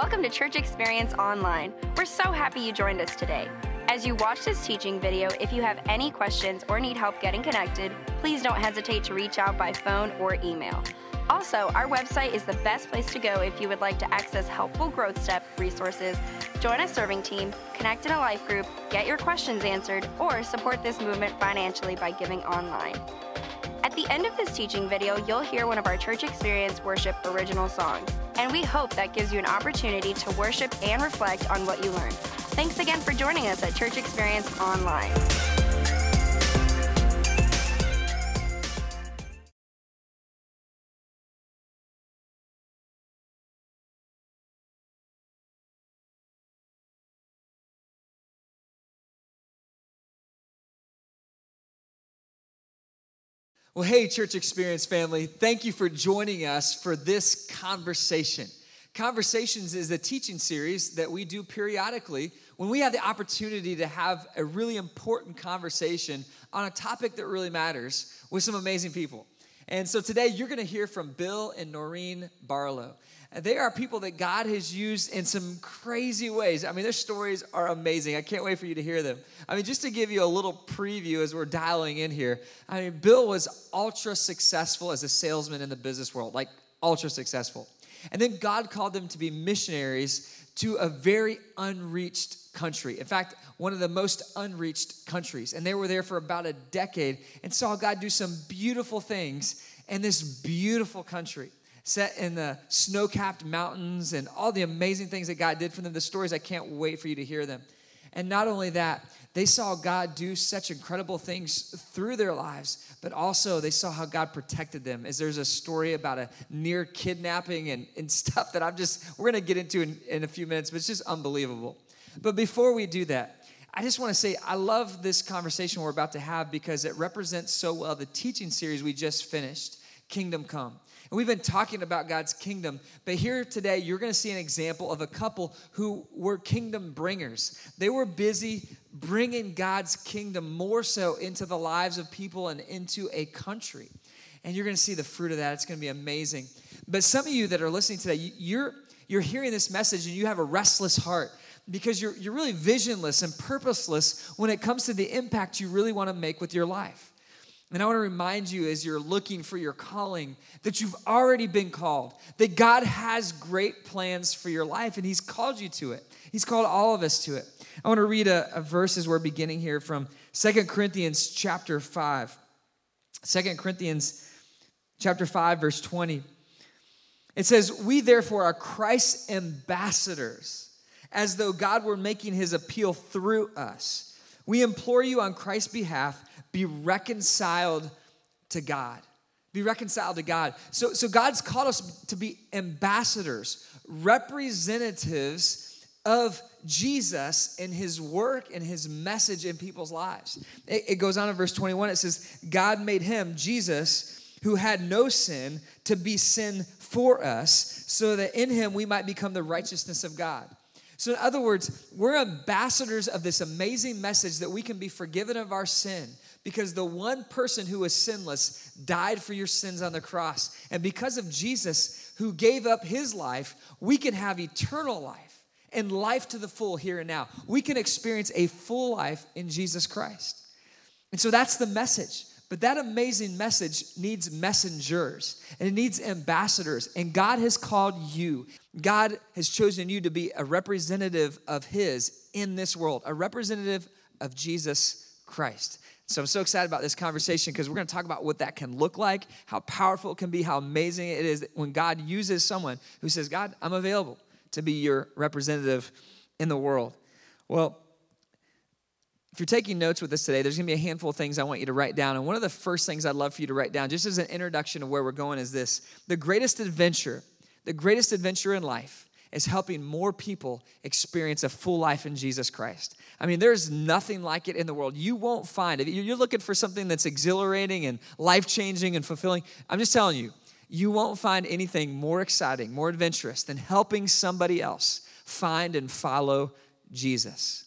Welcome to Church Experience Online. We're so happy you joined us today. As you watch this teaching video, if you have any questions or need help getting connected, please don't hesitate to reach out by phone or email. Also, our website is the best place to go if you would like to access helpful growth step resources, join a serving team, connect in a life group, get your questions answered, or support this movement financially by giving online. At the end of this teaching video, you'll hear one of our Church Experience Worship original songs, and we hope that gives you an opportunity to worship and reflect on what you learned. Thanks again for joining us at Church Experience Online. Well, hey, Church Experience family, thank you for joining us for this conversation. Conversations is a teaching series that we do periodically when we have the opportunity to have a really important conversation on a topic that really matters with some amazing people. And so today you're going to hear from Bill and Noreen Barlow. They are people that God has used in some crazy ways. I mean, their stories are amazing. I can't wait for you to hear them. I mean, just to give you a little preview as we're dialing in here, I mean, Bill was ultra successful as a salesman in the business world, like ultra successful. And then God called them to be missionaries to a very unreached country. In fact, one of the most unreached countries. And they were there for about a decade and saw God do some beautiful things in this beautiful country, set in the snow-capped mountains and all the amazing things that God did for them. The stories, I can't wait for you to hear them. And not only that, they saw God do such incredible things through their lives, but also they saw how God protected them. As there's a story about a near kidnapping and stuff that we're going to get into in a few minutes, but it's just unbelievable. But before we do that, I just want to say I love this conversation we're about to have because it represents so well the teaching series we just finished, Kingdom Come. And we've been talking about God's kingdom, but here today, you're going to see an example of a couple who were kingdom bringers. They were busy bringing God's kingdom more so into the lives of people and into a country. And you're going to see the fruit of that. It's going to be amazing. But some of you that are listening today, you're hearing this message and you have a restless heart because you're really visionless and purposeless when it comes to the impact you really want to make with your life. And I want to remind you as you're looking for your calling that you've already been called, that God has great plans for your life, and he's called you to it. He's called all of us to it. I want to read a verse as we're beginning here from 2 Corinthians chapter 5. 2 Corinthians chapter 5, verse 20. It says, "We therefore are Christ's ambassadors, as though God were making his appeal through us. We implore you on Christ's behalf, be reconciled to God." Be reconciled to God. So God's called us to be ambassadors, representatives of Jesus in his work and his message in people's lives. It goes on in verse 21. It says, "God made him, Jesus, who had no sin, to be sin for us, so that in him we might become the righteousness of God." So in other words, we're ambassadors of this amazing message that we can be forgiven of our sin because the one person who was sinless died for your sins on the cross. And because of Jesus, who gave up his life, we can have eternal life and life to the full here and now. We can experience a full life in Jesus Christ. And so that's the message. But that amazing message needs messengers, and it needs ambassadors, and God has called you. God has chosen you to be a representative of his in this world, a representative of Jesus Christ. So I'm so excited about this conversation because we're going to talk about what that can look like, how powerful it can be, how amazing it is when God uses someone who says, "God, I'm available to be your representative in the world." Well, if you're taking notes with us today, there's going to be a handful of things I want you to write down. And one of the first things I'd love for you to write down, just as an introduction of where we're going, is this. The greatest adventure in life is helping more people experience a full life in Jesus Christ. I mean, there's nothing like it in the world. You won't find it. You're looking for something that's exhilarating and life-changing and fulfilling. I'm just telling you, you won't find anything more exciting, more adventurous than helping somebody else find and follow Jesus.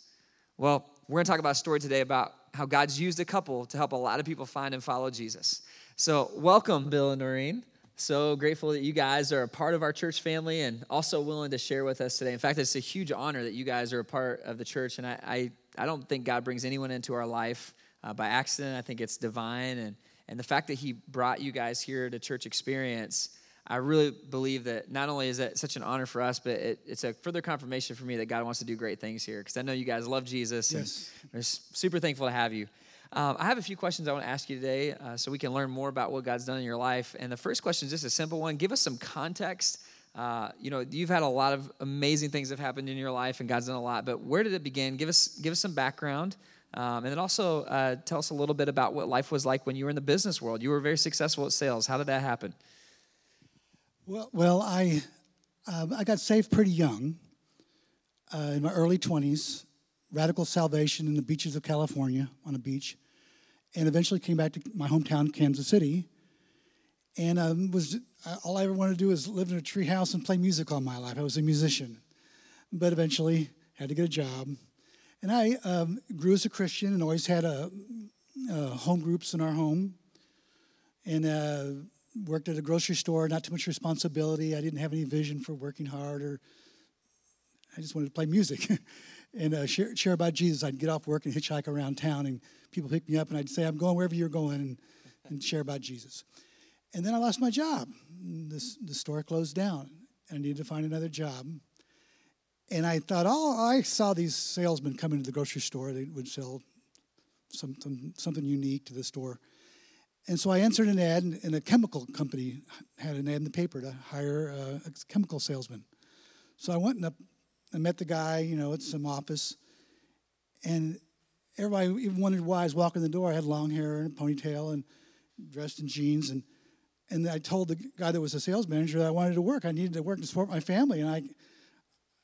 Well, we're going to talk about a story today about how God's used a couple to help a lot of people find and follow Jesus. So welcome, Bill and Noreen. So grateful that you guys are a part of our church family and also willing to share with us today. In fact, it's a huge honor that you guys are a part of the church, and I don't think God brings anyone into our life by accident. I think it's divine, and the fact that he brought you guys here to Church Experience, I really believe that not only is that such an honor for us, but it's a further confirmation for me that God wants to do great things here, because I know you guys love Jesus, yes, and we're super thankful to have you. I have a few questions I want to ask you today so we can learn more about what God's done in your life. And the first question is just a simple one. Give us some context. You've had a lot of amazing things that have happened in your life, and God's done a lot. But where did it begin? Give us some background. And then also tell us a little bit about what life was like when you were in the business world. You were very successful at sales. How did that happen? Well, I got saved pretty young, in my early 20s. Radical salvation in the beaches of California, on a beach, and eventually came back to my hometown, Kansas City, and all I ever wanted to do was live in a tree house and play music all my life. I was a musician, but eventually had to get a job, and I grew as a Christian and always had home groups in our home, and worked at a grocery store, not too much responsibility. I didn't have any vision for working hard, or I just wanted to play music. And share about Jesus. I'd get off work and hitchhike around town, and people pick me up, and I'd say, I'm going wherever you're going, and share about Jesus. And then I lost my job. The store closed down, and I needed to find another job. And I thought, I saw these salesmen come into the grocery store. They would sell something unique to the store. And so I answered an ad, and a chemical company had an ad in the paper to hire a chemical salesman. So I went and I met the guy, at some office, and everybody even wondered why I was walking the door. I had long hair and a ponytail and dressed in jeans, and I told the guy that was a sales manager that I wanted to work. I needed to work to support my family, and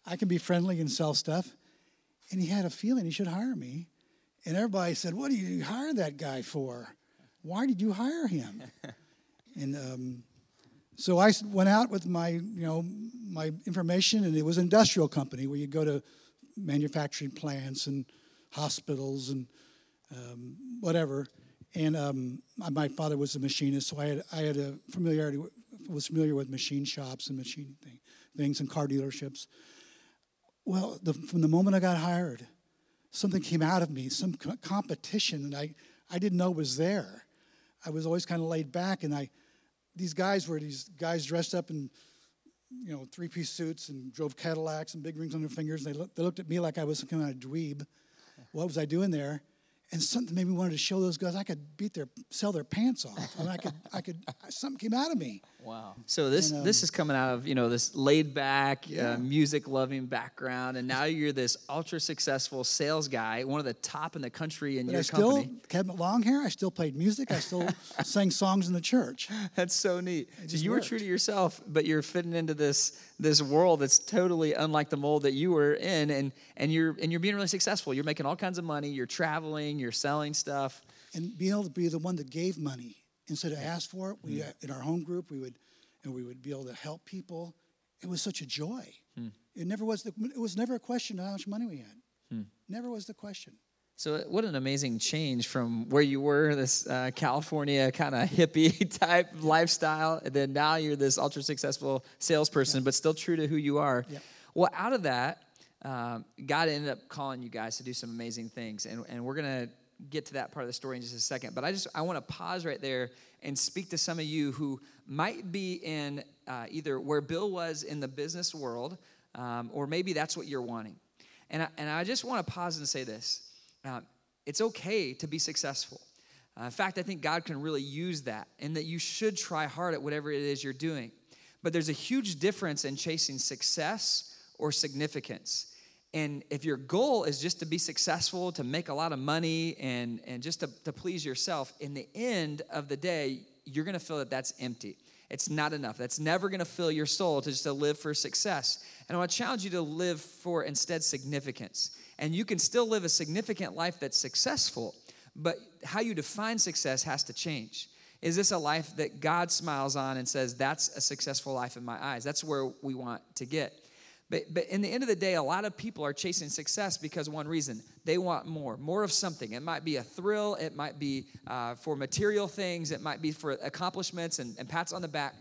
I can be friendly and sell stuff. And he had a feeling he should hire me, and everybody said, what do you hire that guy for? Why did you hire him? And so I went out with my, my information, and it was an industrial company where you go to manufacturing plants and hospitals and whatever. And my father was a machinist, so I had a familiarity, was familiar with machine shops and machine things and car dealerships. Well, from the moment I got hired, something came out of me, some competition that I didn't know was there. I was always kind of laid back, and these guys dressed up in, three-piece suits and drove Cadillacs and big rings on their fingers. And they looked at me like I was some kind of dweeb. What was I doing there? And something made me want to show those guys I could sell their pants off. And I could. Something came out of me. Wow. So this is coming out of this laid-back, music-loving background, and now you're this ultra-successful sales guy, one of the top in the country in your company. I still kept long hair. I still played music. I still sang songs in the church. That's so neat. So you were true to yourself, but you're fitting into this world that's totally unlike the mold that you were in, and you're being really successful. You're making all kinds of money. You're traveling. You're selling stuff. And being able to be the one that gave money instead of asked for it. We in our home group, we would be able to help people. It was such a joy. It was never a question of how much money we had. Never was the question. So what an amazing change from where you were, this California kind of hippie type lifestyle, and then now you're this ultra successful salesperson, but still true to who you are. Yeah. Well, out of that, God ended up calling you guys to do some amazing things, and we're going to get to that part of the story in just a second, but I want to pause right there and speak to some of you who might be in either where Bill was in the business world, or maybe that's what you're wanting, and I just want to pause and say this. It's okay to be successful. In fact, I think God can really use that, and that you should try hard at whatever it is you're doing, but there's a huge difference in chasing success or significance. And if your goal is just to be successful, to make a lot of money, and just to please yourself, in the end of the day, you're going to feel that that's empty. It's not enough. That's never going to fill your soul to live for success. And I want to challenge you to live for, instead, significance. And you can still live a significant life that's successful, but how you define success has to change. Is this a life that God smiles on and says, that's a successful life in my eyes? That's where we want to get. But in the end of the day, a lot of people are chasing success because one reason, they want more of something. It might be a thrill. It might be for material things. It might be for accomplishments and pats on the back.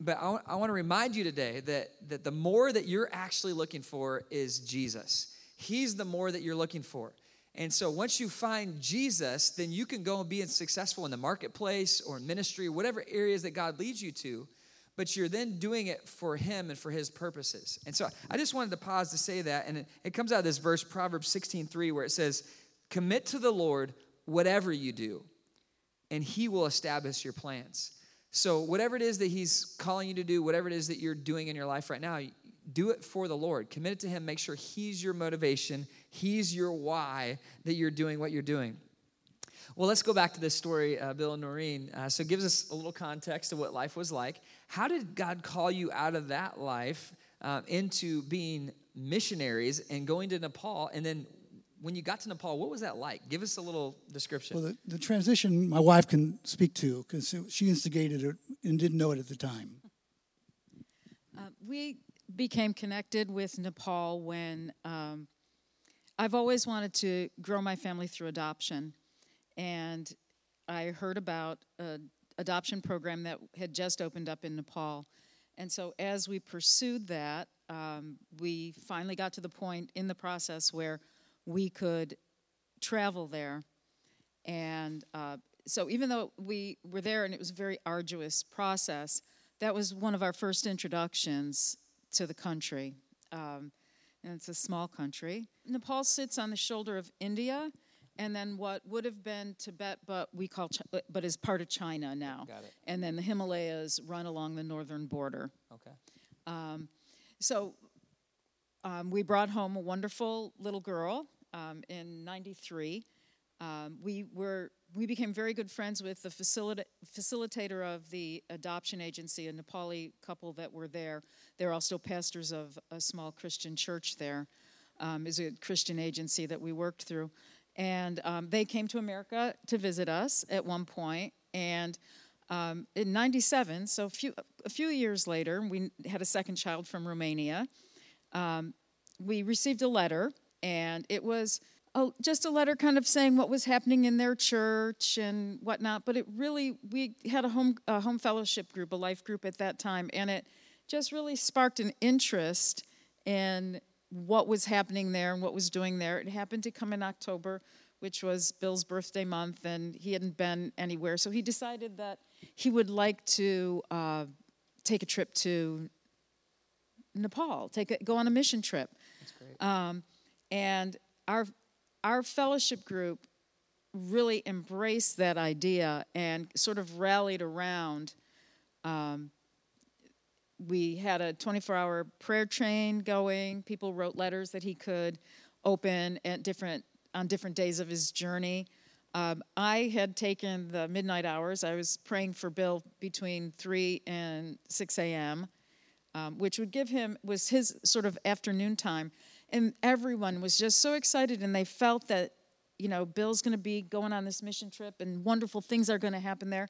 But I want to remind you today that the more that you're actually looking for is Jesus. He's the more that you're looking for. And so once you find Jesus, then you can go and be successful in the marketplace or ministry, whatever areas that God leads you to, but you're then doing it for him and for his purposes. And so I just wanted to pause to say that, and it comes out of this verse, Proverbs 16:3, where it says, commit to the Lord whatever you do, and he will establish your plans. So whatever it is that he's calling you to do, whatever it is that you're doing in your life right now, do it for the Lord. Commit it to him. Make sure he's your motivation. He's your why that you're doing what you're doing. Well, let's go back to this story, Bill and Noreen. So it gives us a little context of what life was like. How did God call you out of that life into being missionaries and going to Nepal? And then when you got to Nepal, what was that like? Give us a little description. Well, the transition my wife can speak to because she instigated it and didn't know it at the time. We became connected with Nepal when I've always wanted to grow my family through adoption. And I heard about an adoption program that had just opened up in Nepal. And so as we pursued that, we finally got to the point in the process where we could travel there. And so even though we were there and it was a very arduous process, that was one of our first introductions to the country, and it's a small country. Nepal sits on the shoulder of India, and then what would have been Tibet, but is part of China now. Got it. And then the Himalayas run along the northern border. Okay. So we brought home a wonderful little girl in '93. We became very good friends with the facilitator of the adoption agency, a Nepali couple that were there. They're also pastors of a small Christian church there. It's a Christian agency that we worked through. And they came to America to visit us at one point. And in 97, so a few years later, we had a second child from Romania. We received a letter, and it was... Oh, just a letter kind of saying what was happening in their church and whatnot. But it really, we had a home fellowship group, a life group at that time, and it just really sparked an interest in what was happening there and what was doing there. It happened to come in October, which was Bill's birthday month, and he hadn't been anywhere. So he decided that he would like to take a trip to Nepal, go on a mission trip. That's great. And our fellowship group really embraced that idea and sort of rallied around. We had a 24-hour prayer chain going. People wrote letters that he could open at on different days of his journey. I had taken the midnight hours. I was praying for Bill between 3 and 6 a.m., which would give him, was his sort of afternoon time. And everyone was just so excited, and they felt that, you know, Bill's going to be going on this mission trip, and wonderful things are going to happen there.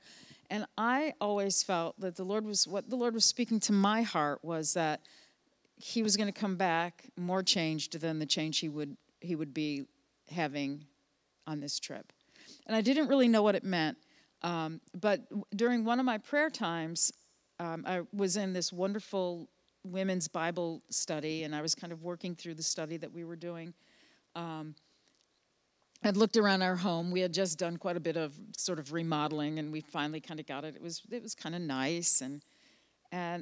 And I always felt that what the Lord was speaking to my heart was that he was going to come back more changed than the change he would be having on this trip. And I didn't really know what it meant, but during one of my prayer times, I was in this wonderful women's Bible study, and I was kind of working through the study that we were doing. I'd looked around our home. We had just done quite a bit of sort of remodeling, and we finally kind of got it. It was kind of nice, and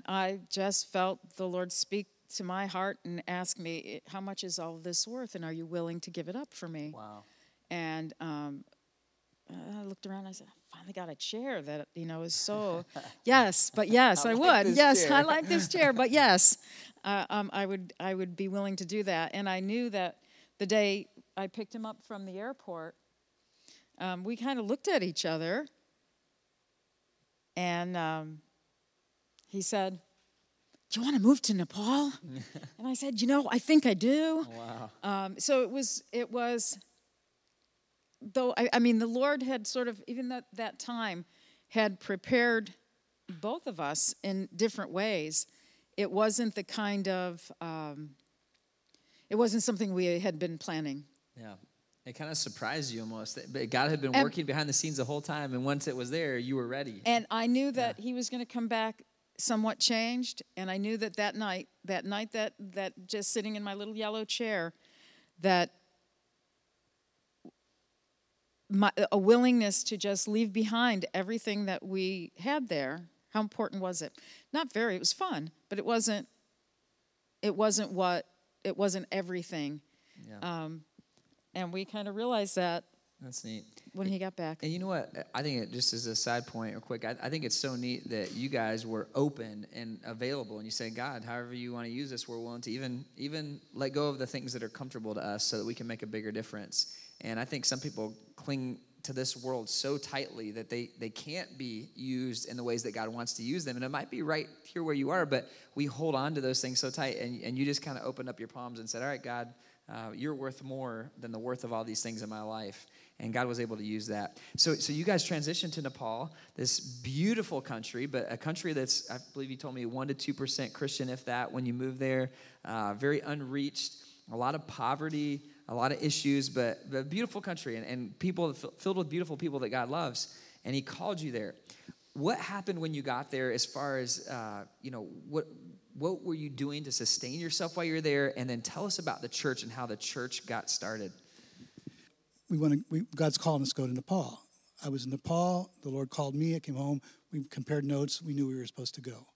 I just felt the Lord speak to my heart and ask me, how much is all this worth, and are you willing to give it up for me? Wow. And I looked around, I said, I finally got a chair that, you know, is so, yes, but yes, I would. Yes, chair. I like this chair, but yes, I would be willing to do that. And I knew that the day I picked him up from the airport, we kind of looked at each other, and he said, do you want to move to Nepal? And I said, you know, I think I do. Wow. So it was... Though, I mean, the Lord had sort of, even at that time, had prepared both of us in different ways. It wasn't the kind of, it wasn't something we had been planning. Yeah. It kind of surprised you almost. But God had been working behind the scenes the whole time, and once it was there, you were ready. And I knew that he was going to come back somewhat changed, and I knew that that night, just sitting in my little yellow chair, that a willingness to just leave behind everything that we had there. How important was it? Not very. It was fun, but it wasn't everything. Yeah. And we kind of realized that. That's neat. When he got back. And you know what? I think it just as a side point real quick, I think it's so neat that you guys were open and available, and you say, God, however you want to use this, we're willing to even let go of the things that are comfortable to us so that we can make a bigger difference. And I think some people cling to this world so tightly that they can't be used in the ways that God wants to use them. And it might be right here where you are, but we hold on to those things so tight. And you just kind of opened up your palms and said, all right, God, you're worth more than the worth of all these things in my life. And God was able to use that. So you guys transitioned to Nepal, this beautiful country, but a country that's, I believe you told me, 1% to 2% Christian, if that, when you moved there. Very unreached, a lot of poverty, a lot of issues, but a beautiful country and people filled with beautiful people that God loves. And he called you there. What happened when you got there as far as, what were you doing to sustain yourself while you were there? And then tell us about the church and how the church got started. God's calling us to go to Nepal. I was in Nepal. The Lord called me. I came home. We compared notes. We knew we were supposed to go.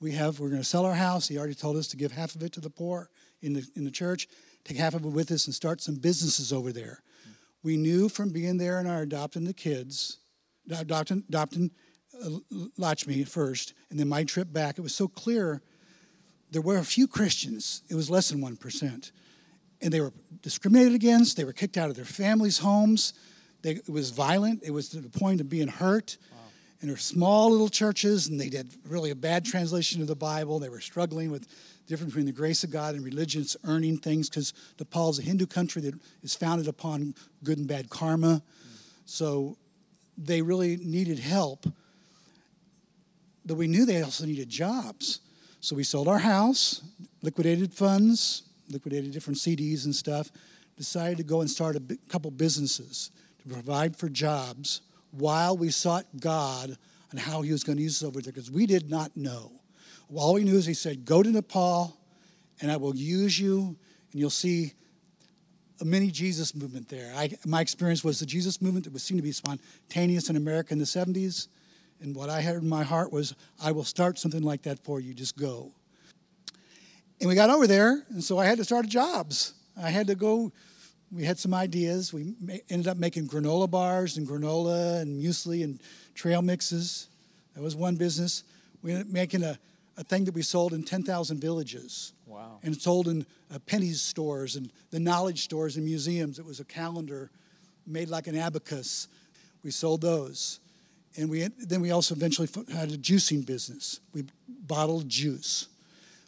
We're going to sell our house. He already told us to give half of it to the poor in the church. Take half of it with us and start some businesses over there. Mm-hmm. We knew from being there and our adopting the kids, adopting Lachmi first, and then my trip back, it was so clear there were a few Christians. It was less than 1%. And they were discriminated against. They were kicked out of their families' homes. It was violent. It was to the point of being hurt. Wow. And they're small little churches, and they did really a bad translation of the Bible. They were struggling with the difference between the grace of God and religious earning things, because Nepal's a Hindu country that is founded upon good and bad karma. Mm. So they really needed help. But we knew they also needed jobs. So we sold our house, liquidated funds, liquidated different CDs and stuff, decided to go and start a couple businesses to provide for jobs while we sought God on how he was going to use us over there, because we did not know. All we knew is he said, go to Nepal, and I will use you, and you'll see a mini Jesus movement there. My experience was the Jesus movement that was seen to be spontaneous in America in the 70s, and what I had in my heart was, I will start something like that for you. Just go. And we got over there, and so I had to start jobs. I had to go. We had some ideas. We ended up making granola bars and granola and muesli and trail mixes. That was one business. We ended up making a thing that we sold in 10,000 villages. Wow. And sold in pennies stores and the knowledge stores and museums. It was a calendar made like an abacus. We sold those. And then we also eventually had a juicing business. We bottled juice.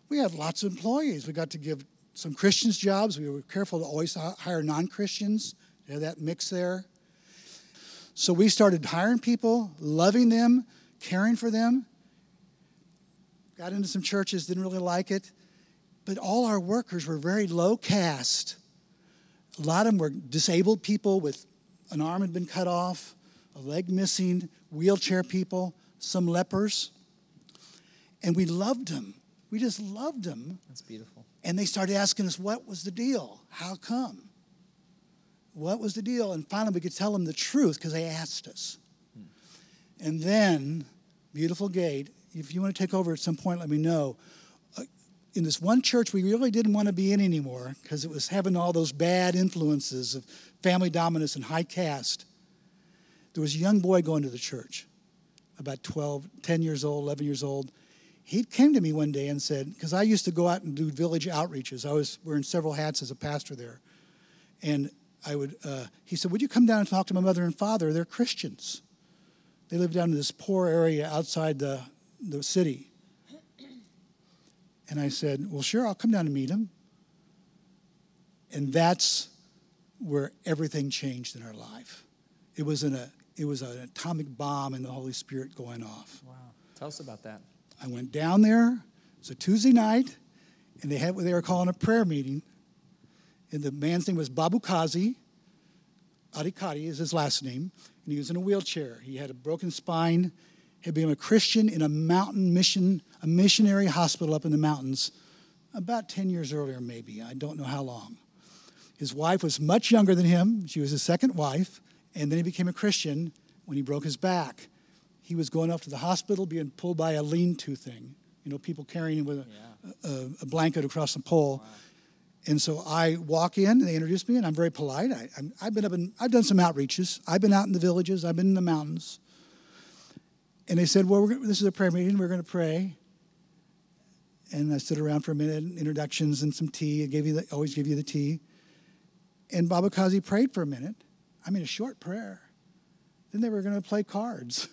We had lots of employees. We got to give some Christians jobs. We were careful to always hire non-Christians. They had that mix there. So we started hiring people, loving them, caring for them. Got into some churches, didn't really like it. But all our workers were very low caste. A lot of them were disabled people with an arm had been cut off, a leg missing, wheelchair people, some lepers. And we loved them. We just loved them. That's beautiful. And they started asking us, what was the deal? How come? What was the deal? And finally, we could tell them the truth because they asked us. Hmm. And then, Beautiful Gate, if you want to take over at some point, let me know. In this one church, we really didn't want to be in anymore because it was having all those bad influences of family dominance and high caste. There was a young boy going to the church, about 10 years old, 11 years old. He came to me one day and said, because I used to go out and do village outreaches. I was wearing several hats as a pastor there. And he said, would you come down and talk to my mother and father? They're Christians. They live down in this poor area outside the city. And I said, well, sure, I'll come down and meet him. And that's where everything changed in our life. It was an atomic bomb in the Holy Spirit going off. Wow. Tell us about that. I went down there. It's a Tuesday night, and they had what they were calling a prayer meeting. And the man's name was Babu Kaji. Adikati is his last name, and he was in a wheelchair. He had a broken spine, had become a Christian in a mountain mission, a missionary hospital up in the mountains about 10 years earlier, maybe. I don't know how long. His wife was much younger than him. She was his second wife. And then he became a Christian when he broke his back. He was going off to the hospital, being pulled by a lean-to thing. You know, people carrying him with a blanket across the pole. Wow. And so I walk in, and they introduce me, and I'm very polite. I've done some outreaches. I've been out in the villages. I've been in the mountains. And they said, well, this is a prayer meeting. We're going to pray. And I stood around for a minute, introductions and some tea. Always give you the tea. And Babu Kaji prayed for a minute. I mean, a short prayer. Then they were going to play cards.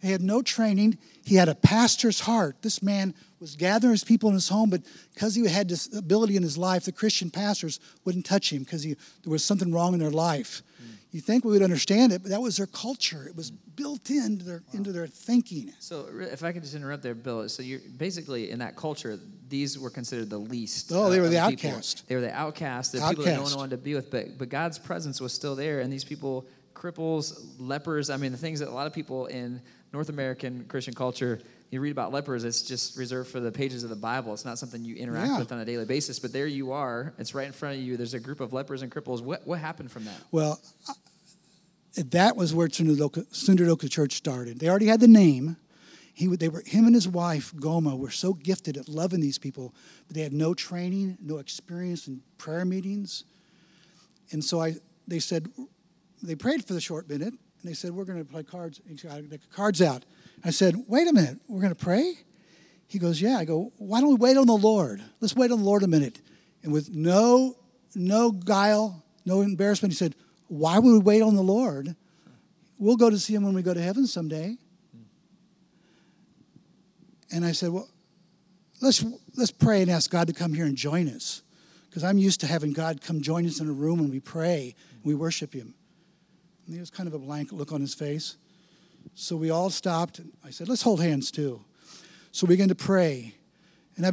He had no training. He had a pastor's heart. This man was gathering his people in his home, but because he had this ability in his life, the Christian pastors wouldn't touch him because there was something wrong in their life. Mm. You think we would understand it, but that was their culture. It was built into their thinking. So if I could just interrupt there, Bill. So you're basically in that culture, these were considered the least. Oh, they were the outcast. People. They were the outcast, the people that no one wanted to be with, but God's presence was still there, and these people, cripples, lepers, I mean, the things that a lot of people in North American Christian culture, you read about lepers, it's just reserved for the pages of the Bible. It's not something you interact with on a daily basis, but there you are. It's right in front of you. There's a group of lepers and cripples. What happened from that? Well, that was where Sundarloka Church started. They already had the name. Him and his wife, Goma, were so gifted at loving these people, but they had no training, no experience in prayer meetings. And so they said, they prayed for the short minute, and they said, we're going to play cards. He got the cards out. I said, wait a minute. We're going to pray? He goes, yeah. I go, why don't we wait on the Lord? Let's wait on the Lord a minute. And with no guile, no embarrassment, he said, why would we wait on the Lord? We'll go to see him when we go to heaven someday. And I said, well, let's pray and ask God to come here and join us. Because I'm used to having God come join us in a room and we pray and we worship him. And there was kind of a blank look on his face. So we all stopped. And I said, let's hold hands too. So we began to pray. And I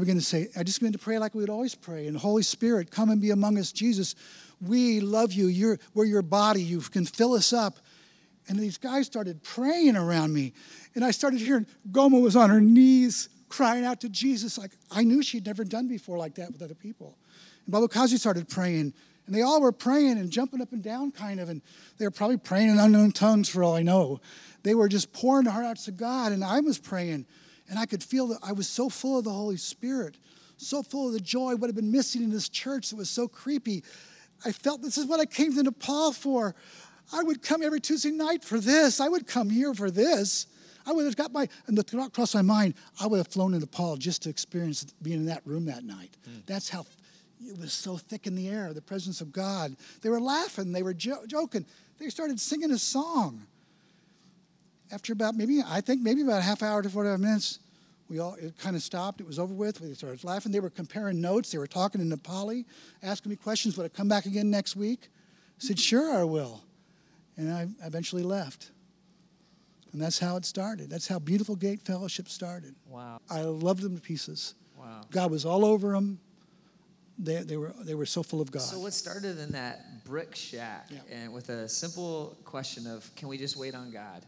just began to pray like we would always pray. And Holy Spirit, come and be among us. Jesus, we love you. We're your body. You can fill us up. And these guys started praying around me. And I started hearing Goma was on her knees crying out to Jesus. Like I knew she'd never done before like that with other people. And Babu Kaji started praying. And they all were praying and jumping up and down kind of, and they were probably praying in unknown tongues for all I know. They were just pouring their heart out to God, and I was praying, and I could feel that I was so full of the Holy Spirit, so full of the joy, what had been missing in this church that was so creepy. I felt this is what I came to Nepal for. I would come every Tuesday night for this. I would come here for this. I would have got my, and the thought crossed my mind, I would have flown to Nepal just to experience being in that room that night. Mm. That's how... It was so thick in the air, the presence of God. They were laughing. They were joking. They started singing a song. After about maybe about a half hour to 45 minutes, it kind of stopped. It was over with. We started laughing. They were comparing notes. They were talking in Nepali, asking me questions. Would I come back again next week? I said, sure, I will. And I eventually left. And that's how it started. That's how Beautiful Gate Fellowship started. Wow. I loved them to pieces. Wow. God was all over them. They were so full of God. So what started in that brick shack and with a simple question of, can we just wait on God,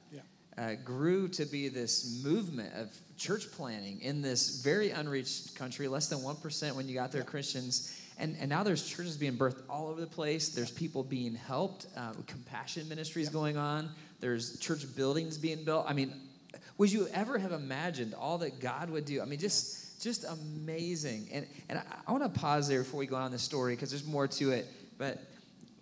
grew to be this movement of church planning in this very unreached country, less than 1% when you got there, Christians. And now there's churches being birthed all over the place. There's people being helped, compassion ministries going on. There's church buildings being built. I mean, would you ever have imagined all that God would do? I mean, just amazing. And I want to pause there before we go on this story because there's more to it. But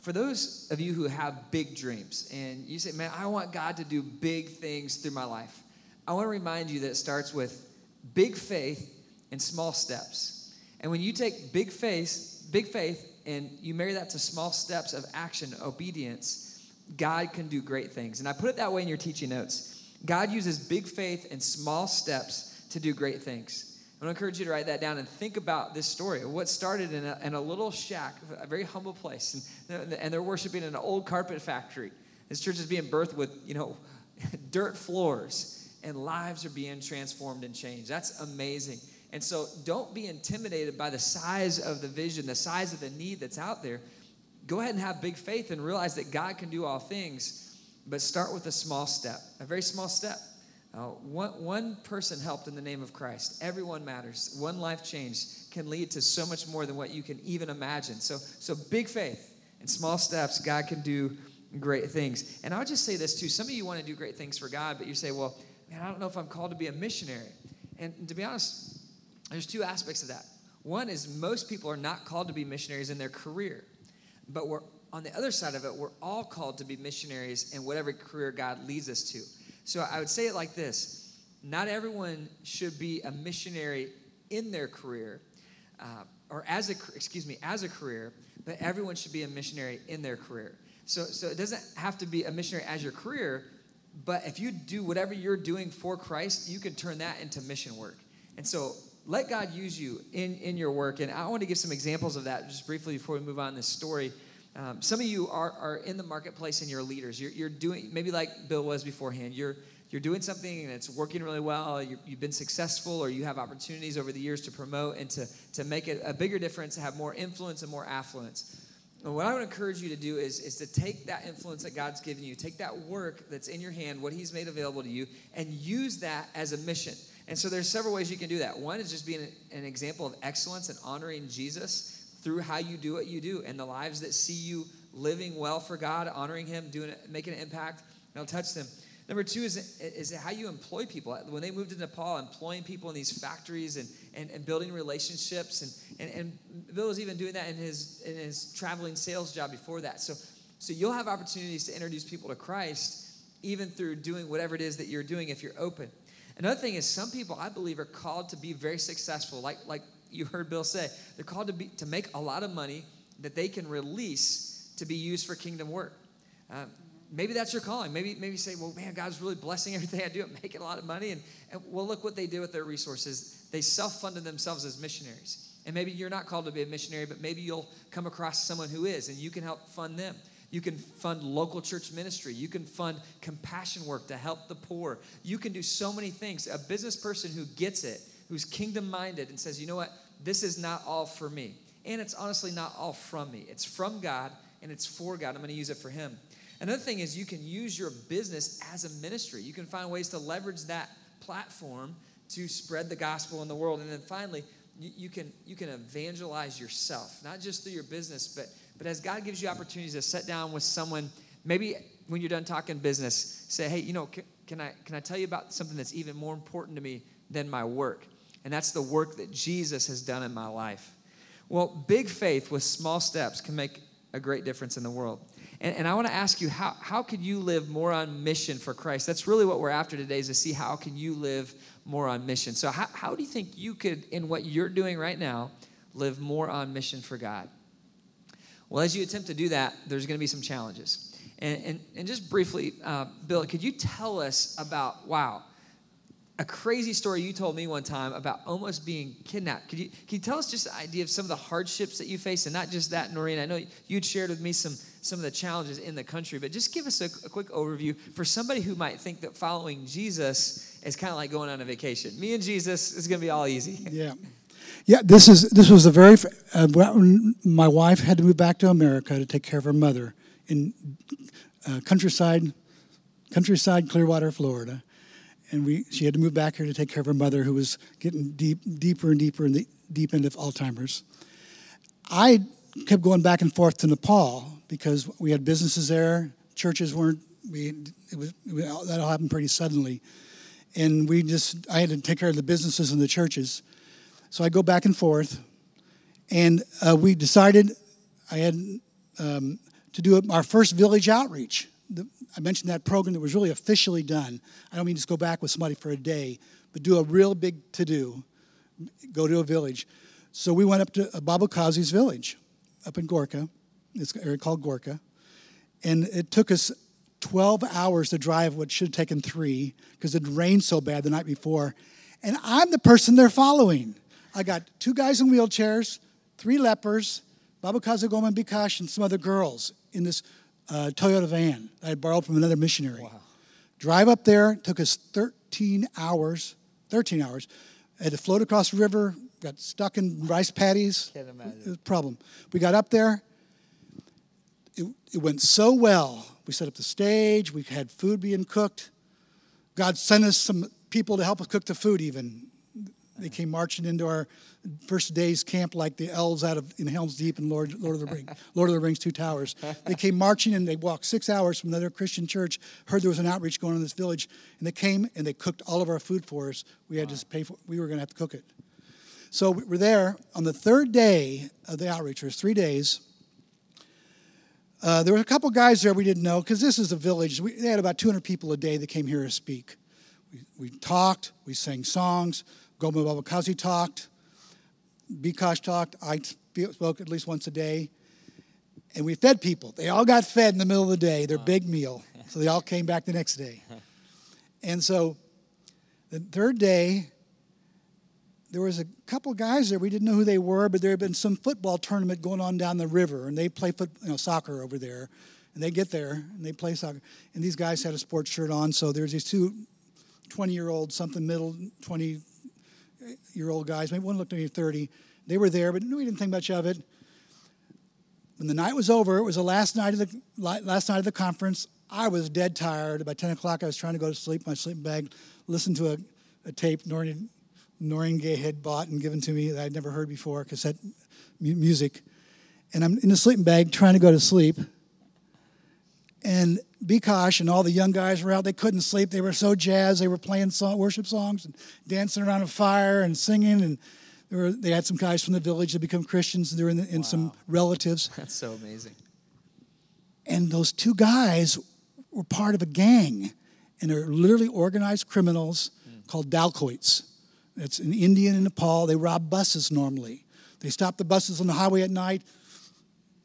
for those of you who have big dreams and you say, man, I want God to do big things through my life, I want to remind you that it starts with big faith and small steps. And when you take big faith and you marry that to small steps of action, obedience, God can do great things. And I put it that way in your teaching notes. God uses big faith and small steps to do great things. I encourage you to write that down and think about this story. What started in a little shack, a very humble place, and they're worshiping in an old carpet factory. This church is being birthed with, dirt floors, and lives are being transformed and changed. That's amazing. And so don't be intimidated by the size of the vision, the size of the need that's out there. Go ahead and have big faith and realize that God can do all things, but start with a small step, a very small step. One person helped in the name of Christ. Everyone matters. One life changed can lead to so much more than what you can even imagine. So big faith and small steps, God can do great things. And I'll just say this too. Some of you want to do great things for God, but you say, well, man, I don't know if I'm called to be a missionary. And to be honest, there's two aspects of that. One is most people are not called to be missionaries in their career, but we're on the other side of it. We're all called to be missionaries in whatever career God leads us to. So I would say it like this. Not everyone should be a missionary in their career, as a career, but everyone should be a missionary in their career. So it doesn't have to be a missionary as your career, but if you do whatever you're doing for Christ, you can turn that into mission work. And so let God use you in your work. And I want to give some examples of that just briefly before we move on this story. Some of you are in the marketplace and you're leaders. You're doing, maybe like Bill was beforehand, you're doing something and it's working really well, you've been successful, or you have opportunities over the years to promote and to make it a bigger difference, have more influence and more affluence. And what I would encourage you to do is to take that influence that God's given you, take that work that's in your hand, what he's made available to you, and use that as a mission. And so there's several ways you can do that. One is just being an example of excellence and honoring Jesus through how you do what you do and the lives that see you living well for God, honoring him, making an impact, and it'll touch them. Number two is how you employ people. When they moved to Nepal, employing people in these factories and building relationships. And Bill was even doing that in his traveling sales job before that. So you'll have opportunities to introduce people to Christ even through doing whatever it is that you're doing if you're open. Another thing is some people, I believe, are called to be very successful, like you heard Bill say. They're called to make a lot of money that they can release to be used for kingdom work. Maybe that's your calling. Maybe you say, well, man, God's really blessing everything I do. I'm making a lot of money. And well, look what they did with their resources. They self-funded themselves as missionaries. And maybe you're not called to be a missionary, but maybe you'll come across someone who is, and you can help fund them. You can fund local church ministry. You can fund compassion work to help the poor. You can do so many things. A business person who gets it, who's kingdom-minded and says, you know what, this is not all for me. And it's honestly not all from me. It's from God, and it's for God. I'm going to use it for him. Another thing is you can use your business as a ministry. You can find ways to leverage that platform to spread the gospel in the world. And then finally, you can evangelize yourself, not just through your business, but as God gives you opportunities to sit down with someone, maybe when you're done talking business, say, hey, you know, can I tell you about something that's even more important to me than my work? And that's the work that Jesus has done in my life. Well, big faith with small steps can make a great difference in the world. And I want to ask you, how could you live more on mission for Christ? That's really what we're after today, is to see how can you live more on mission. So how do you think you could, in what you're doing right now, live more on mission for God? Well, as you attempt to do that, there's going to be some challenges. And just briefly, Bill, could you tell us about, wow, a crazy story you told me one time about almost being kidnapped. Could you tell us just the idea of some of the hardships that you faced, and not just that, Noreen? I know you'd shared with me some of the challenges in the country, but just give us a quick overview for somebody who might think that following Jesus is kind of like going on a vacation. Me and Jesus is going to be all easy. Yeah. This was the very my wife had to move back to America to take care of her mother in countryside Clearwater, Florida. And she had to move back here to take care of her mother, who was getting deeper and deeper in the deep end of Alzheimer's. I kept going back and forth to Nepal because we had businesses there, churches weren't. That all happened pretty suddenly, and I had to take care of the businesses and the churches. So I go back and forth, and we decided I had to do our first village outreach. I mentioned that program that was really officially done. I don't mean just go back with somebody for a day, but do a real big to-do, go to a village. So we went up to Babu Kaji's village up in Gorkha. It's an area called Gorkha. And it took us 12 hours to drive what should have taken 3 because it rained so bad the night before. And I'm the person they're following. I got 2 guys in wheelchairs, 3 lepers, Babu Kaji, Goma, and Bikash, and some other girls in this Toyota van I had borrowed from another missionary. Wow. Drive up there, took us 13 hours. I had to float across the river, got stuck in rice paddies. Can't imagine. It was a problem. We got up there. It went so well. We set up the stage. We had food being cooked. God sent us some people to help us cook the food even. They came marching into our first day's camp like the elves out of in Helm's Deep and Lord of the Rings, Two Towers. They came marching and they walked 6 hours from another Christian church, heard there was an outreach going on in this village, and they came and they cooked all of our food for us. We had to pay for it. We were going to have to cook it. So we were there on the third day of the outreach, it was 3 days. There were a couple guys there we didn't know because this is a village. They had about 200 people a day that came here to speak. We talked, we sang songs. Goma Babu Kaji talked, Bikash talked, I spoke at least once a day, and we fed people. They all got fed in the middle of the day, their big meal, so they all came back the next day. And so the third day, there was a couple guys there. We didn't know who they were, but there had been some football tournament going on down the river, and they play soccer over there, and they get there, and they play soccer. And these guys had a sports shirt on, so there's these two 20-year-old, something middle, 20-year-old guys, maybe one looked at me 30. They were there, but we didn't think much of it. When the night was over, it was the last night of the conference. I was dead tired. By 10 o'clock, I was trying to go to sleep. My sleeping bag, listened to a tape Noreen Gay had bought and given to me that I'd never heard before, cassette music. And I'm in the sleeping bag trying to go to sleep. And Bikash and all the young guys were out. They couldn't sleep. They were so jazzed. They were playing worship songs and dancing around a fire and singing. And they had some guys from the village that become Christians. And they were in some relatives. That's so amazing. And those two guys were part of a gang. And they're literally organized criminals called Dalcoits. That's in India and Nepal. They rob buses normally. They stop the buses on the highway at night,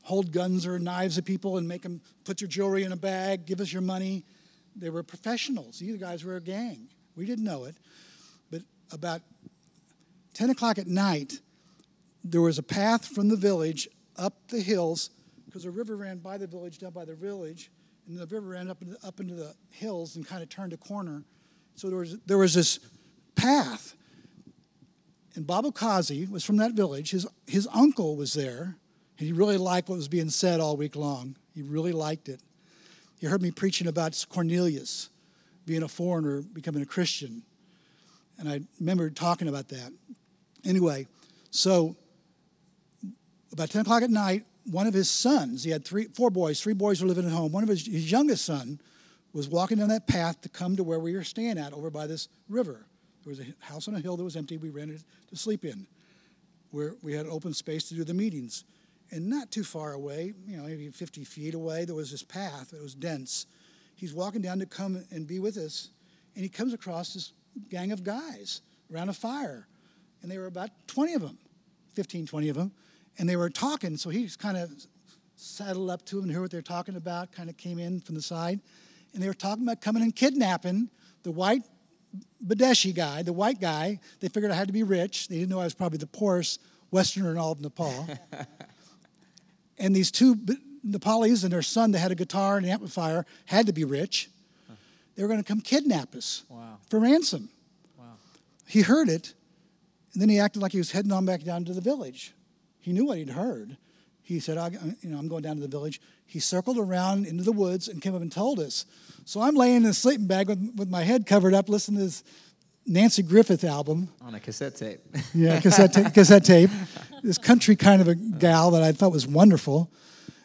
hold guns or knives at people and make them put your jewelry in a bag, give us your money. They were professionals. These guys were a gang. We didn't know it. But about 10 o'clock at night, there was a path from the village up the hills because the river ran by the village, down by the village, and the river ran up into the hills and kind of turned a corner. So there was this path. And Babu Kaji was from that village. His uncle was there. He really liked what was being said all week long. He really liked it. He heard me preaching about Cornelius being a foreigner, becoming a Christian. And I remember talking about that. Anyway, so about 10 o'clock at night, one of his sons, he had four boys. Three boys were living at home. One of his youngest son was walking down that path to come to where we were staying at over by this river. There was a house on a hill that was empty. We rented to sleep in, where we had open space to do the meetings. And not too far away, maybe 50 feet away, there was this path that was dense. He's walking down to come and be with us, and he comes across this gang of guys around a fire. And they were about 20 of them, 15, 20 of them, and they were talking. So he kind of saddled up to them and heard what they were talking about, kind of came in from the side. And they were talking about coming and kidnapping the white Badeshi guy, the white guy. They figured I had to be rich. They didn't know I was probably the poorest Westerner in all of Nepal. And these two Nepalese and their son that had a guitar and an amplifier had to be rich. They were going to come kidnap us for ransom. Wow. He heard it, and then he acted like he was heading on back down to the village. He knew what he'd heard. He said, I'm going down to the village. He circled around into the woods and came up and told us. So I'm laying in a sleeping bag with my head covered up, listening to this Nancy Griffith album. On a cassette tape. Yeah, cassette tape. This country kind of a gal that I thought was wonderful.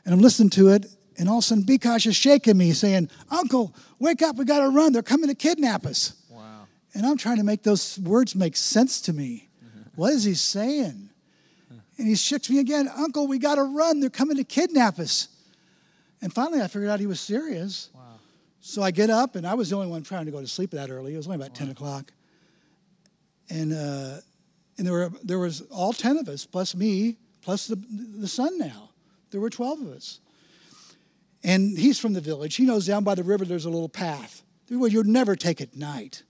And I'm listening to it, and all of a sudden Bikash is shaking me, saying, Uncle, wake up, we got to run. They're coming to kidnap us. Wow. And I'm trying to make those words make sense to me. What is he saying? And he shakes me again, Uncle, we got to run. They're coming to kidnap us. And finally I figured out he was serious. Wow. So I get up, and I was the only one trying to go to sleep that early. It was only about 10 o'clock. And there was all 10 of us, plus me, plus the son now. There were 12 of us. And he's from the village. He knows down by the river there's a little path. Well, you'd never take at night.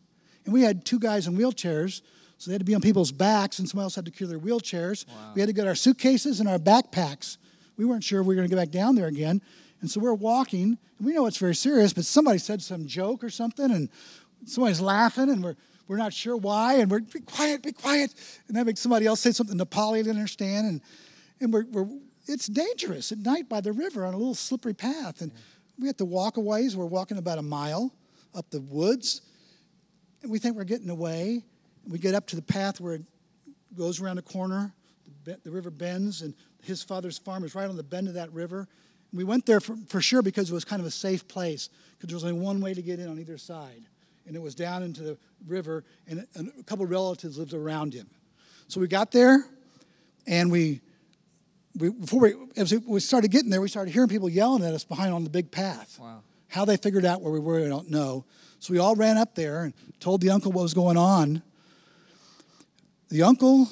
And we had two guys in wheelchairs, so they had to be on people's backs, and someone else had to carry their wheelchairs. Wow. We had to get our suitcases and our backpacks. We weren't sure if we were going to get back down there again. And so we're walking, and we know it's very serious, but somebody said some joke or something, and somebody's laughing, and we're not sure why, and we're, be quiet. And then somebody else say something Nepali didn't understand, and it's dangerous at night by the river on a little slippery path. And we had to walk a ways. We're walking about a mile up the woods, we think we're getting away. We get up to the path where it goes around the corner, the river bends, and his father's farm is right on the bend of that river. And we went there for sure because it was kind of a safe place, because there was only one way to get in on either side. And it was down into the river, and a couple of relatives lived around him. So we got there, and as we started getting there, we started hearing people yelling at us behind on the big path. Wow. How they figured out where we were, I don't know. So we all ran up there and told the uncle what was going on. The uncle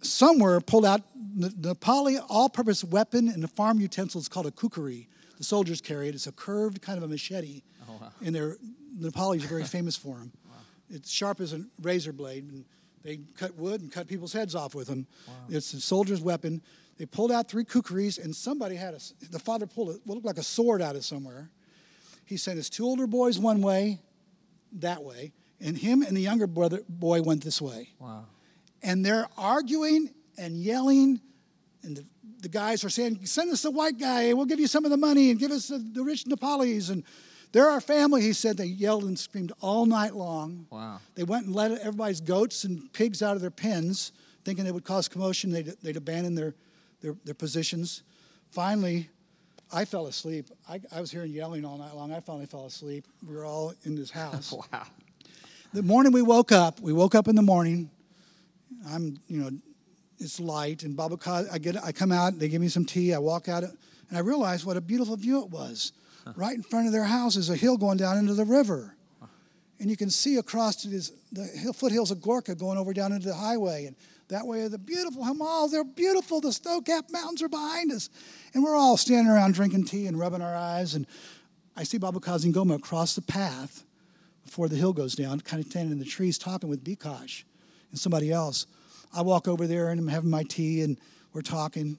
somewhere pulled out the Nepali all-purpose weapon and the farm utensils called a khukuri. The soldiers carry it. It's a curved kind of a machete. Oh, wow. And the Nepalis are very famous for them. Wow. It's sharp as a razor blade, and they cut wood and cut people's heads off with them. Wow. It's a soldier's weapon. They pulled out three kukuris, and somebody had the father pulled what looked like a sword out of somewhere. He sent his two older boys one way, that way, and him and the younger boy went this way. Wow. And they're arguing and yelling, and the guys are saying, send us the white guy, and we'll give you some of the money, and give us the rich Nepalis, and they're our family, he said. They yelled and screamed all night long. Wow. They went and let everybody's goats and pigs out of their pens, thinking it would cause commotion. They'd abandon their positions. Finally, I fell asleep. I was hearing yelling all night long. I finally fell asleep. We were all in this house. Wow. The morning we woke up. We woke up in the morning. It's light. And Babu Kaji, I come out. They give me some tea. I walk out. And I realized what a beautiful view it was. Right in front of their house is a hill going down into the river. And you can see across to the foothills of Gorkha going over down into the highway. And that way are the beautiful Himalayas. They're beautiful. The snow-capped mountains are behind us. And we're all standing around drinking tea and rubbing our eyes. And I see Babu Kaji and Goma across the path before the hill goes down, kind of standing in the trees talking with Bikash and somebody else. I walk over there, and I'm having my tea, and we're talking.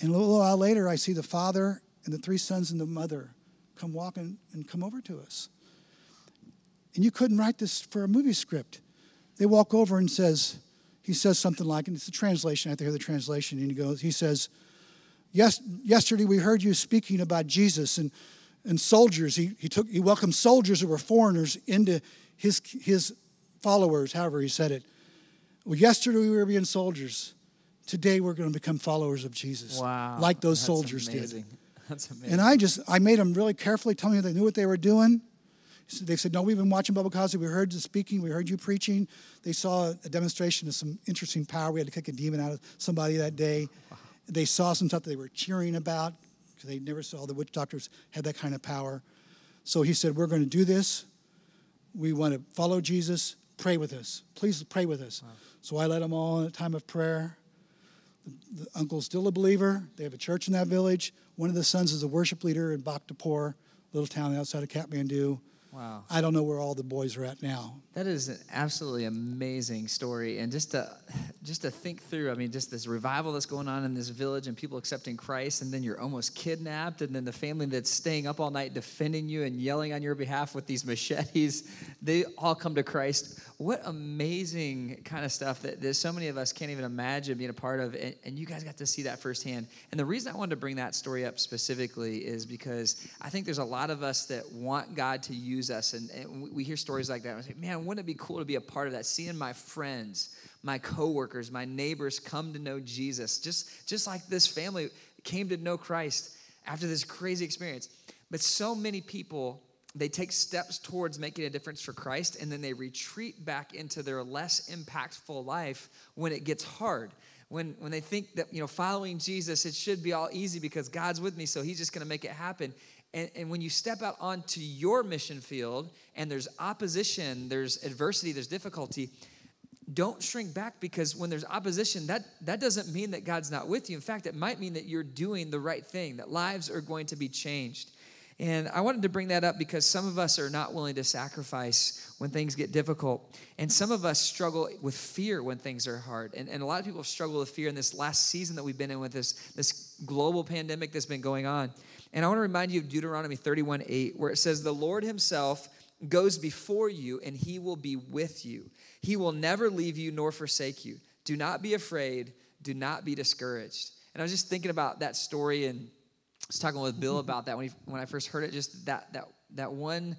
And a little while later, I see the father and the three sons and the mother come walking and come over to us. And you couldn't write this for a movie script. They walk over and he says something like, and it's a translation, I have to hear the translation, and he says, "Yes, yesterday we heard you speaking about Jesus and soldiers. He welcomed soldiers who were foreigners into his followers," however he said it. "Well, yesterday we were being soldiers. Today we're going to become followers of Jesus." Wow. Like those soldiers did. That's amazing. And I made them really carefully tell me they knew what they were doing. So they said, "No, we've been watching Babu Kaji. We heard the speaking. We heard you preaching." They saw a demonstration of some interesting power. We had to kick a demon out of somebody that day. Wow. They saw some stuff that they were cheering about because they never saw the witch doctors had that kind of power. So he said, "We're going to do this. We want to follow Jesus. Pray with us. Please pray with us." Wow. So I led them all in a time of prayer. The uncle's still a believer. They have a church in that village. One of the sons is a worship leader in Bhaktapur, a little town outside of Kathmandu. Wow. I don't know where all the boys are at now. That is an absolutely amazing story. And just to think through, I mean, just this revival that's going on in this village and people accepting Christ, and then you're almost kidnapped, and then the family that's staying up all night defending you and yelling on your behalf with these machetes, they all come to Christ. What amazing kind of stuff that so many of us can't even imagine being a part of, and you guys got to see that firsthand. And the reason I wanted to bring that story up specifically is because I think there's a lot of us that want God to use us, and we hear stories like that, and we say, man, wouldn't it be cool to be a part of that, seeing my friends, my coworkers, my neighbors come to know Jesus, just like this family came to know Christ after this crazy experience. But so many people, they take steps towards making a difference for Christ, and then they retreat back into their less impactful life when it gets hard. When they think that, following Jesus, it should be all easy because God's with me, so he's just going to make it happen. And when you step out onto your mission field and there's opposition, there's adversity, there's difficulty, don't shrink back, because when there's opposition, that doesn't mean that God's not with you. In fact, it might mean that you're doing the right thing, that lives are going to be changed. And I wanted to bring that up because some of us are not willing to sacrifice when things get difficult. And some of us struggle with fear when things are hard. And a lot of people struggle with fear in this last season that we've been in with this global pandemic that's been going on. And I want to remind you of Deuteronomy 31:8, where it says, "The Lord himself goes before you, and he will be with you. He will never leave you nor forsake you. Do not be afraid. Do not be discouraged." And I was just thinking about that story, and I was talking with Bill about that when I first heard it, just that one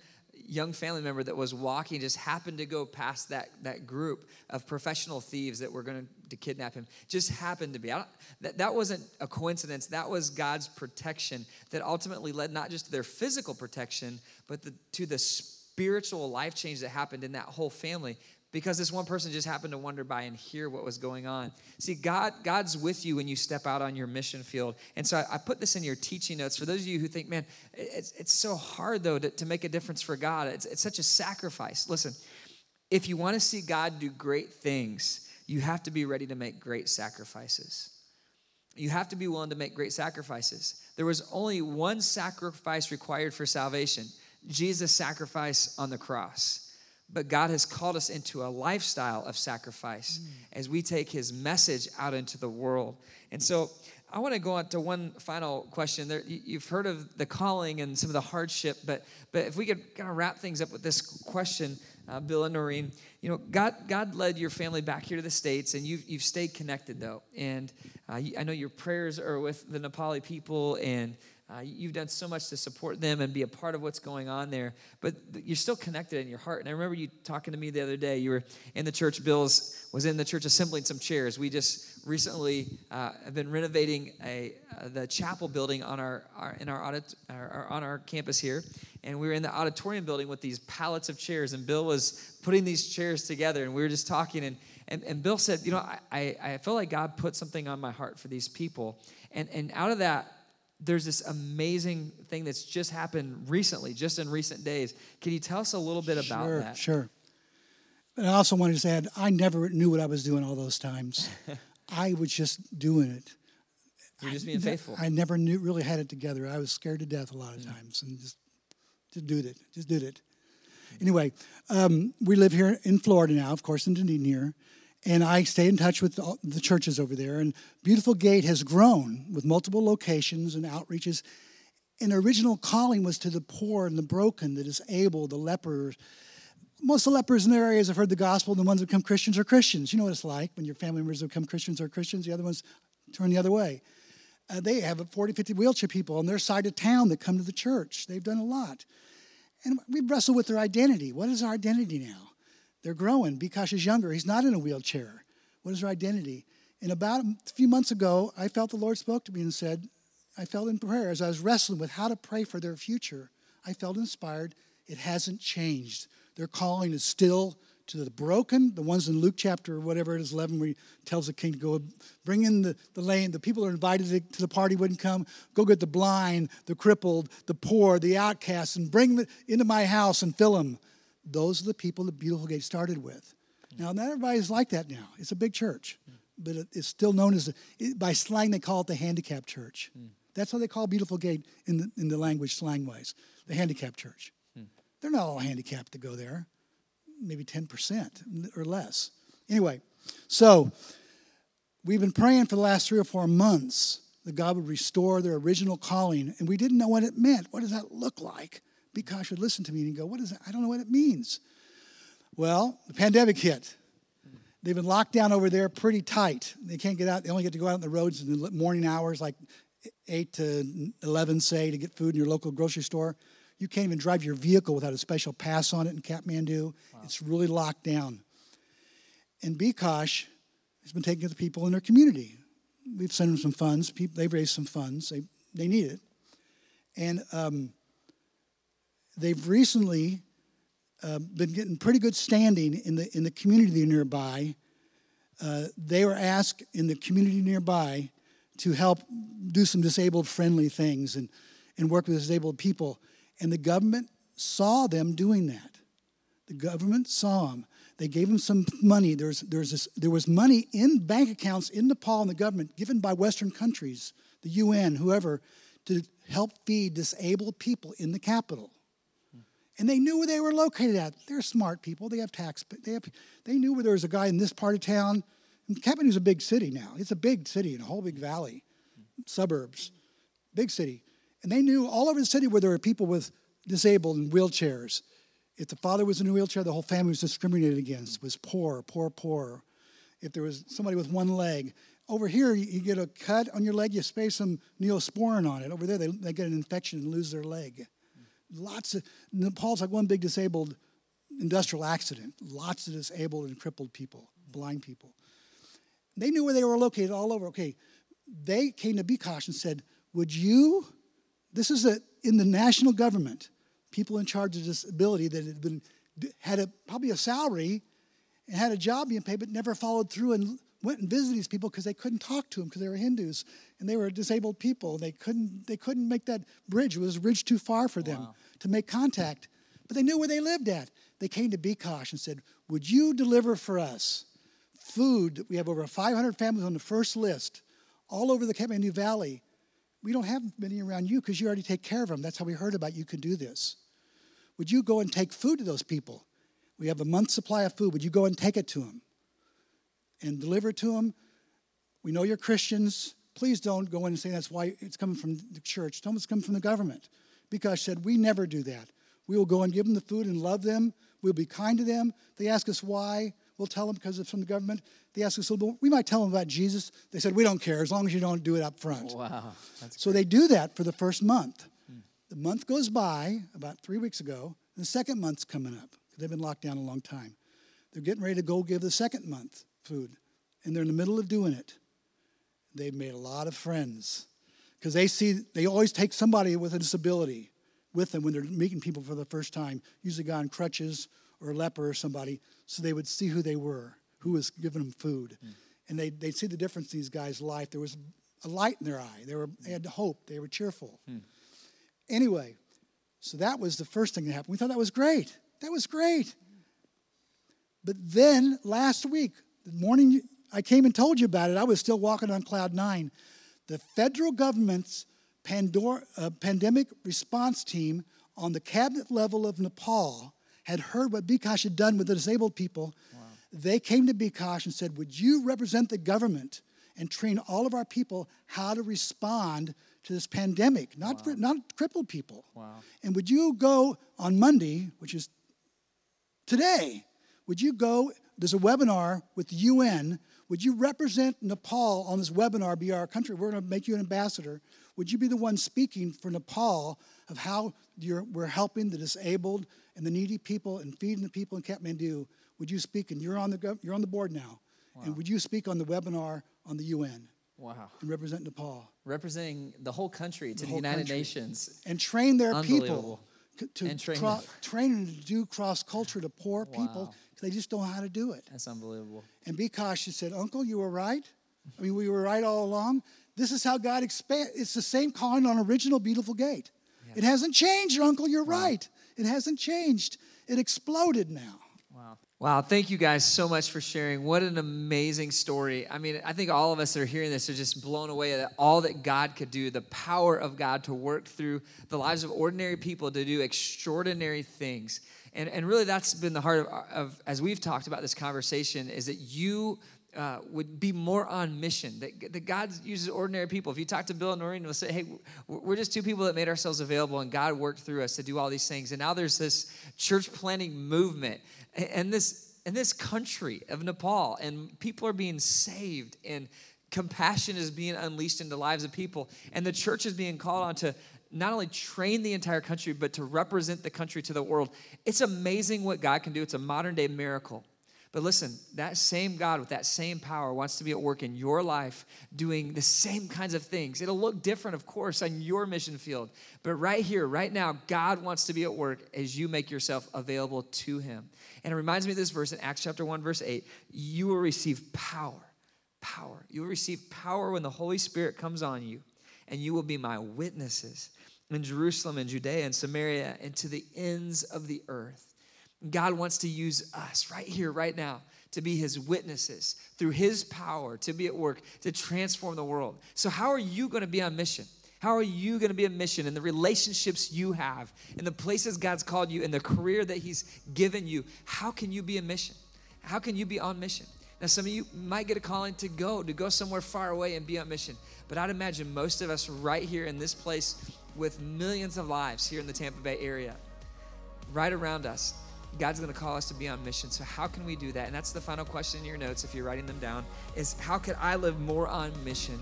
young family member that was walking just happened to go past that group of professional thieves that were going to kidnap him. Just happened to be. That wasn't a coincidence. That was God's protection that ultimately led not just to their physical protection, but to the spiritual life change that happened in that whole family, because this one person just happened to wander by and hear what was going on. See, God's with you when you step out on your mission field. And so I put this in your teaching notes. For those of you who think, man, it's so hard, though, to make a difference for God. It's such a sacrifice. Listen, if you want to see God do great things, you have to be ready to make great sacrifices. You have to be willing to make great sacrifices. There was only one sacrifice required for salvation, Jesus' sacrifice on the cross. But God has called us into a lifestyle of sacrifice as we take his message out into the world. And so I want to go on to one final question. You've heard of the calling and some of the hardship, but if we could kind of wrap things up with this question, Bill and Noreen, you know, God led your family back here to the States, and you've stayed connected, though. And I know your prayers are with the Nepali people, and you've done so much to support them and be a part of what's going on there, but you're still connected in your heart. And I remember you talking to me the other day. You were in the church. Bill's was in the church assembling some chairs. We just recently have been renovating the chapel building on our campus here, and we were in the auditorium building with these pallets of chairs. And Bill was putting these chairs together, and we were just talking. And Bill said, you know, I feel like God put something on my heart for these people, and out of that, there's this amazing thing that's just happened recently, just in recent days. Can you tell us a little bit about that? Sure. But I also wanted to add, I never knew what I was doing all those times. I was just doing it. You're just being faithful. I never really had it together. I was scared to death a lot of times and just did it. Anyway, we live here in Florida now, of course, in Dunedin here. And I stay in touch with the churches over there. And Beautiful Gate has grown with multiple locations and outreaches. And the original calling was to the poor and the broken, the disabled, the lepers. Most of the lepers in their areas have heard the gospel. The ones who become Christians are Christians. You know what it's like when your family members become Christians are Christians. The other ones turn the other way. They have 40, 50 wheelchair people on their side of town that come to the church. They've done a lot. And we wrestle with their identity. What is our identity now? They're growing. Bikash is younger. He's not in a wheelchair. What is her identity? And about a few months ago, I felt the Lord spoke to me and said, I felt in prayer as I was wrestling with how to pray for their future. I felt inspired. It hasn't changed. Their calling is still to the broken, the ones in Luke chapter, whatever it is, 11, where he tells the king to go bring in the lame. The people are invited to the party, wouldn't come. Go get the blind, the crippled, the poor, the outcasts, and bring them into my house and fill them. Those are the people that Beautiful Gate started with. Now, not everybody's like that now. It's a big church, but it's still known as, by slang, they call it the handicapped church. That's how they call Beautiful Gate in the language, slang-wise, the handicapped church. They're not all handicapped to go there, maybe 10% or less. Anyway, so we've been praying for the last 3 or 4 months that God would restore their original calling, and we didn't know what it meant. What does that look like? Bikash would listen to me and go, what is that? I don't know what it means. Well, the pandemic hit. They've been locked down over there pretty tight. They can't get out. They only get to go out on the roads in the morning hours, like 8 to 11, say, to get food in your local grocery store. You can't even drive your vehicle without a special pass on it in Kathmandu. Wow. It's really locked down. And Bikash has been taking to the people in their community. We've sent them some funds. They've raised some funds. They need it. And they've recently been getting pretty good standing in the community nearby. They were asked in the community nearby to help do some disabled-friendly things and work with disabled people. And the government saw them doing that. The government saw them. They gave them some money. There was money in bank accounts in Nepal and the government given by Western countries, the UN, whoever, to help feed disabled people in the capital. And they knew where they were located at. They're smart people. They have tax. They knew where there was a guy in this part of town. And Kathmandu's a big city now. It's a big city in a whole big valley, suburbs, big city. And they knew all over the city where there were people with disabled in wheelchairs. If the father was in a wheelchair, the whole family was discriminated against, was poor. If there was somebody with one leg. Over here, you get a cut on your leg, you spray some Neosporin on it. Over there, they get an infection and lose their leg. lots of, Nepal's like one big disabled industrial accident. Lots of disabled and crippled people, blind people. They knew where they were located all over. Okay, they came to Bikash and said, would you, this is in the national government, people in charge of disability that had probably a salary and had a job being paid but never followed through and went and visited these people because they couldn't talk to them because they were Hindus and they were disabled people. They couldn't make that bridge. It was a bridge too far for them to make contact. But they knew where they lived at. They came to Bikash and said, would you deliver for us food? We have over 500 families on the first list all over the Kathmandu Valley. We don't have many around you because you already take care of them. That's how we heard about you can do this. Would you go and take food to those people? We have a month's supply of food. Would you go and take it to them and deliver it to them? We know you're Christians. Please don't go in and say that's why it's coming from the church. Tell them it's coming from the government. Bikash said, we never do that. We will go and give them the food and love them. We'll be kind to them. They ask us why. We'll tell them because it's from the government. They ask us a little bit. We might tell them about Jesus. They said, we don't care as long as you don't do it up front. Wow. So they do that for the first month. The month goes by about 3 weeks ago. And the second month's coming up. They've been locked down a long time. They're getting ready to go give the second month food. And they're in the middle of doing it. They've made a lot of friends. Because they always take somebody with a disability with them when they're meeting people for the first time. Usually guy on crutches or a leper or somebody. So they would see who they were, who was giving them food. Mm. And they'd see the difference in these guys' life. There was a light in their eye. They had hope. They were cheerful. Mm. Anyway, so that was the first thing that happened. We thought that was great. That was great. But then last week, the morning I came and told you about it, I was still walking on cloud nine. The federal government's pandemic response team on the cabinet level of Nepal had heard what Bikash had done with the disabled people. Wow. They came to Bikash and said, would you represent the government and train all of our people how to respond to this pandemic, not crippled people. Wow. And would you go on Monday, which is today, would you go, there's a webinar with the UN, would you represent Nepal on this webinar, be our country, we're gonna make you an ambassador, would you be the one speaking for Nepal of how we're helping the disabled and the needy people and feeding the people in Kathmandu, would you speak, and you're on the board now, wow. And would you speak on the webinar on the UN? Wow. And represent Nepal. Representing the whole country to the United Nations. And train their people to train them to do cross-culture to poor people because they just don't know how to do it. That's unbelievable. And Bikash said, Uncle, you were right. I mean, we were right all along. This is how God expands. It's the same calling on original Beautiful Gate. Yeah. It hasn't changed, Uncle. You're right. It hasn't changed. It exploded now. Wow. Wow, thank you guys so much for sharing. What an amazing story. I mean, I think all of us that are hearing this are just blown away at all that God could do, the power of God to work through the lives of ordinary people to do extraordinary things. And really that's been the heart of as we've talked about this conversation, is that you would be more on mission, that God uses ordinary people. If you talk to Bill and Noreen, they'll say, hey, we're just two people that made ourselves available, and God worked through us to do all these things. And now there's this church planting movement, and this country of Nepal, and people are being saved, and compassion is being unleashed into the lives of people, and the church is being called on to not only train the entire country, but to represent the country to the world. It's amazing what God can do. It's a modern-day miracle. But listen, that same God with that same power wants to be at work in your life doing the same kinds of things. It'll look different, of course, on your mission field. But right here, right now, God wants to be at work as you make yourself available to him. And it reminds me of this verse in Acts chapter 1, verse 8. You will receive power. You will receive power when the Holy Spirit comes on you, and you will be my witnesses in Jerusalem and Judea and Samaria and to the ends of the earth. God wants to use us right here, right now, to be his witnesses through his power, to be at work, to transform the world. So how are you going to be on mission? How are you going to be on mission in the relationships you have, in the places God's called you, in the career that he's given you? How can you be on mission? How can you be on mission? Now, some of you might get a calling to go somewhere far away and be on mission. But I'd imagine most of us right here in this place with millions of lives here in the Tampa Bay area, right around us, God's going to call us to be on mission. So how can we do that? And that's the final question in your notes, if you're writing them down, is how could I live more on mission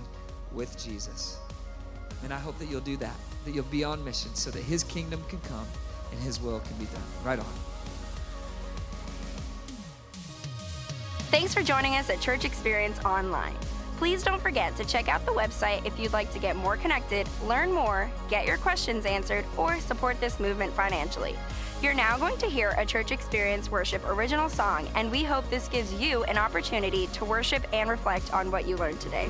with Jesus? And I hope that you'll do that. that you'll be on mission so that His kingdom can come and His will can be done. Right on. Thanks for joining us at Church Experience Online. Please don't forget to check out the website if you'd like to get more connected, learn more, get your questions answered, or support this movement financially. You're now going to hear a Church Experience Worship original song, and we hope this gives you an opportunity to worship and reflect on what you learned today.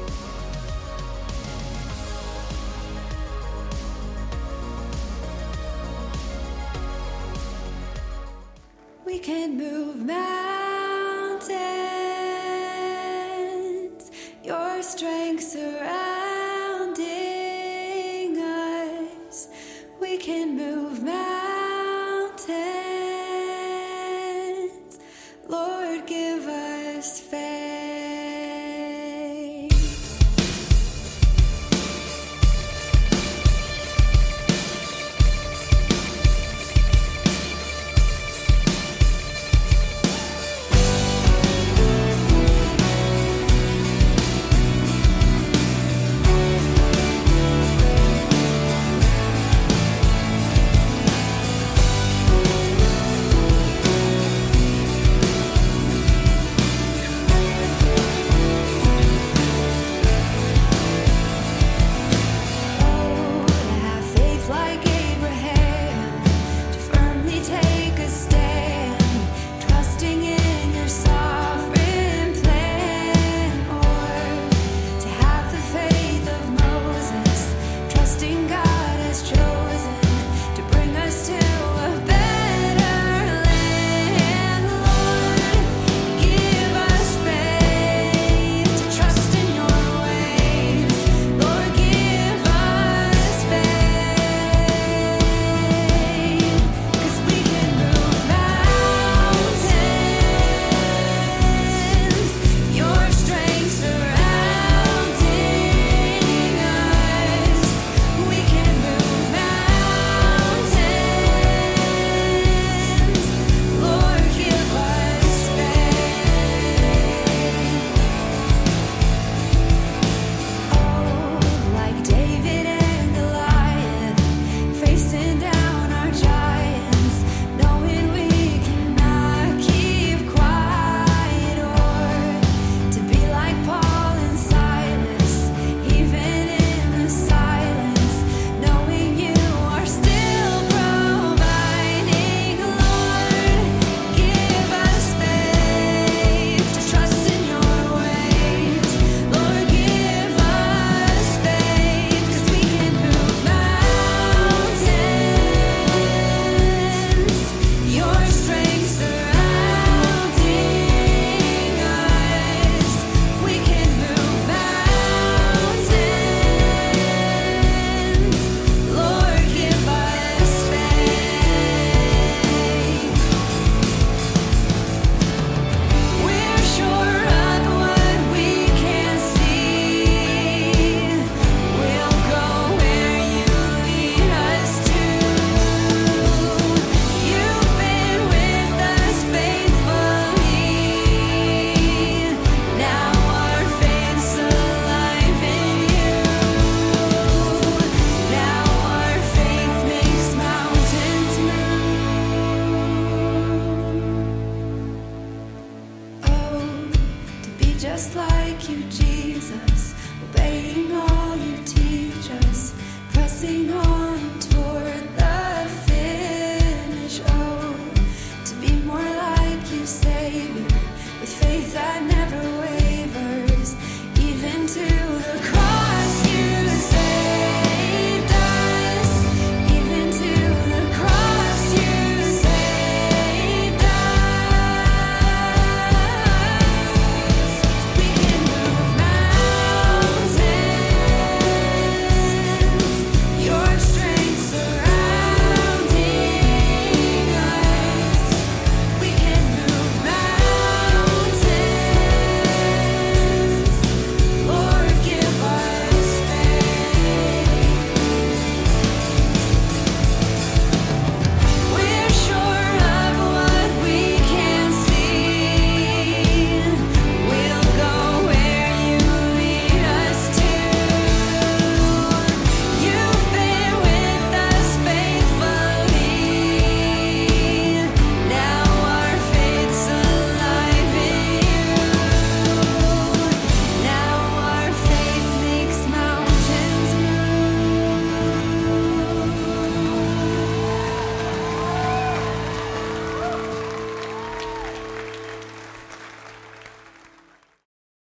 We can move mountains, your strength surrounding us. We can move mountains, Lord, give us faith that never wavers, even to